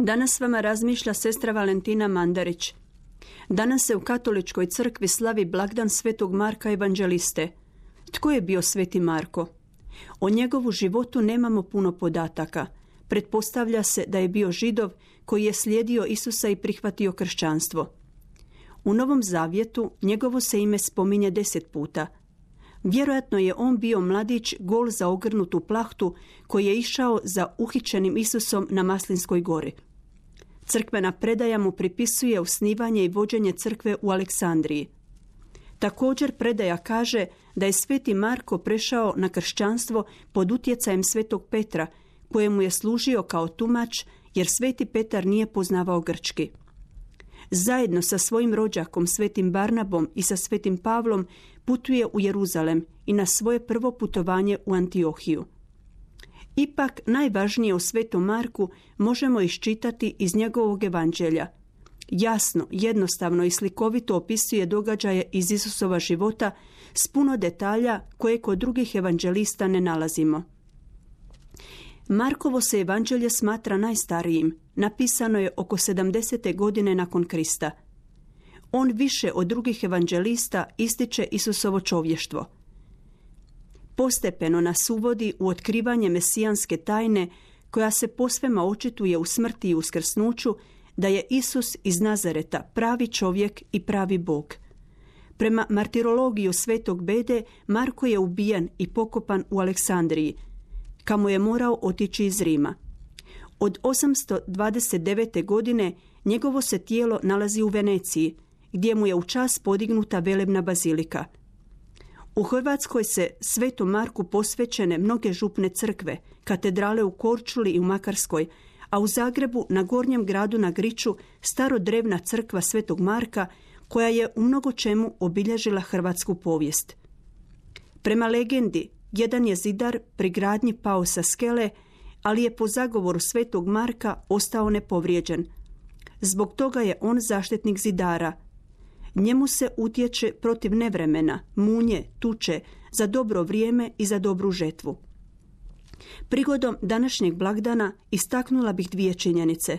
Danas s vama razmišlja sestra Valentina Mandarić. Danas se u katoličkoj crkvi slavi blagdan Svetog Marka Evanđeliste. Tko je bio Sveti Marko? O njegovu životu nemamo puno podataka. Pretpostavlja se da je bio Židov koji je slijedio Isusa i prihvatio kršćanstvo. U Novom zavjetu njegovo se ime spominje 10 puta. Vjerojatno je on bio mladić gol za ogrnutu plahtu koji je išao za uhićenim Isusom na Maslinskoj gori. Crkvena predaja mu pripisuje osnivanje i vođenje crkve u Aleksandriji. Također predaja kaže da je Sveti Marko prešao na kršćanstvo pod utjecajem Svetog Petra, kojemu je služio kao tumač jer Sveti Petar nije poznavao grčki. Zajedno sa svojim rođakom Svetim Barnabom i sa Svetim Pavlom putuje u Jeruzalem i na svoje prvo putovanje u Antiohiju. Ipak najvažnije o Svetom Marku možemo iščitati iz njegovog evanđelja. Jasno, jednostavno i slikovito opisuje događaje iz Isusova života s puno detalja koje kod drugih evanđelista ne nalazimo. Markovo se evanđelje smatra najstarijim, napisano je oko 70. godine nakon Krista. On više od drugih evanđelista ističe Isusovo čovještvo. Postepeno nas uvodi u otkrivanje mesijanske tajne koja se posvema očituje u smrti i uskrsnuću da je Isus iz Nazareta pravi čovjek i pravi Bog. Prema martirologiju Svetog Bede, Marko je ubijen i pokopan u Aleksandriji, kamo je morao otići iz Rima. Od 829. godine njegovo se tijelo nalazi u Veneciji, gdje mu je u čast podignuta velebna bazilika. U Hrvatskoj se Svetom Marku posvećene mnoge župne crkve, katedrale u Korčuli i u Makarskoj, a u Zagrebu na Gornjem gradu na Griču starodrevna crkva Svetog Marka, koja je u mnogo čemu obilježila hrvatsku povijest. Prema legendi, jedan je zidar pri gradnji pao sa skele, ali je po zagovoru Svetog Marka ostao nepovrijeđen. Zbog toga je on zaštitnik zidara. Njemu se utječe protiv nevremena, munje, tuče, za dobro vrijeme i za dobru žetvu. Prigodom današnjeg blagdana istaknula bih 2 činjenice.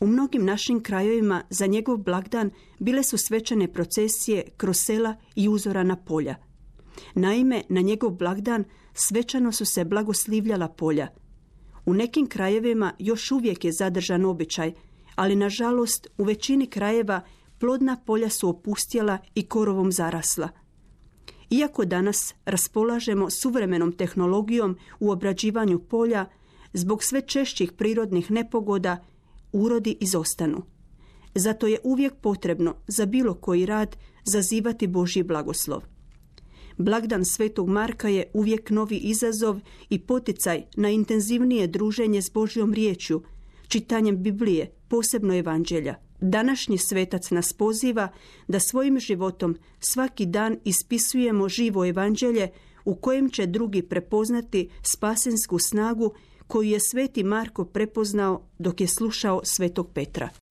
U mnogim našim krajevima za njegov blagdan bile su svečane procesije kroz sela i uzorana polja. Naime, na njegov blagdan svečano su se blagoslivljala polja. U nekim krajevima još uvijek je zadržan običaj, ali nažalost u većini krajeva plodna polja su opustjela i korovom zarasla. Iako danas raspolažemo suvremenom tehnologijom u obrađivanju polja, zbog sve češćih prirodnih nepogoda urodi izostanu. Zato je uvijek potrebno za bilo koji rad zazivati Božji blagoslov. Blagdan Svetog Marka je uvijek novi izazov i poticaj na intenzivnije druženje s Božjom riječju, čitanjem Biblije, posebno evanđelja. Današnji svetac nas poziva da svojim životom svaki dan ispisujemo živo evanđelje u kojem će drugi prepoznati spasensku snagu koju je Sveti Marko prepoznao dok je slušao Svetog Petra.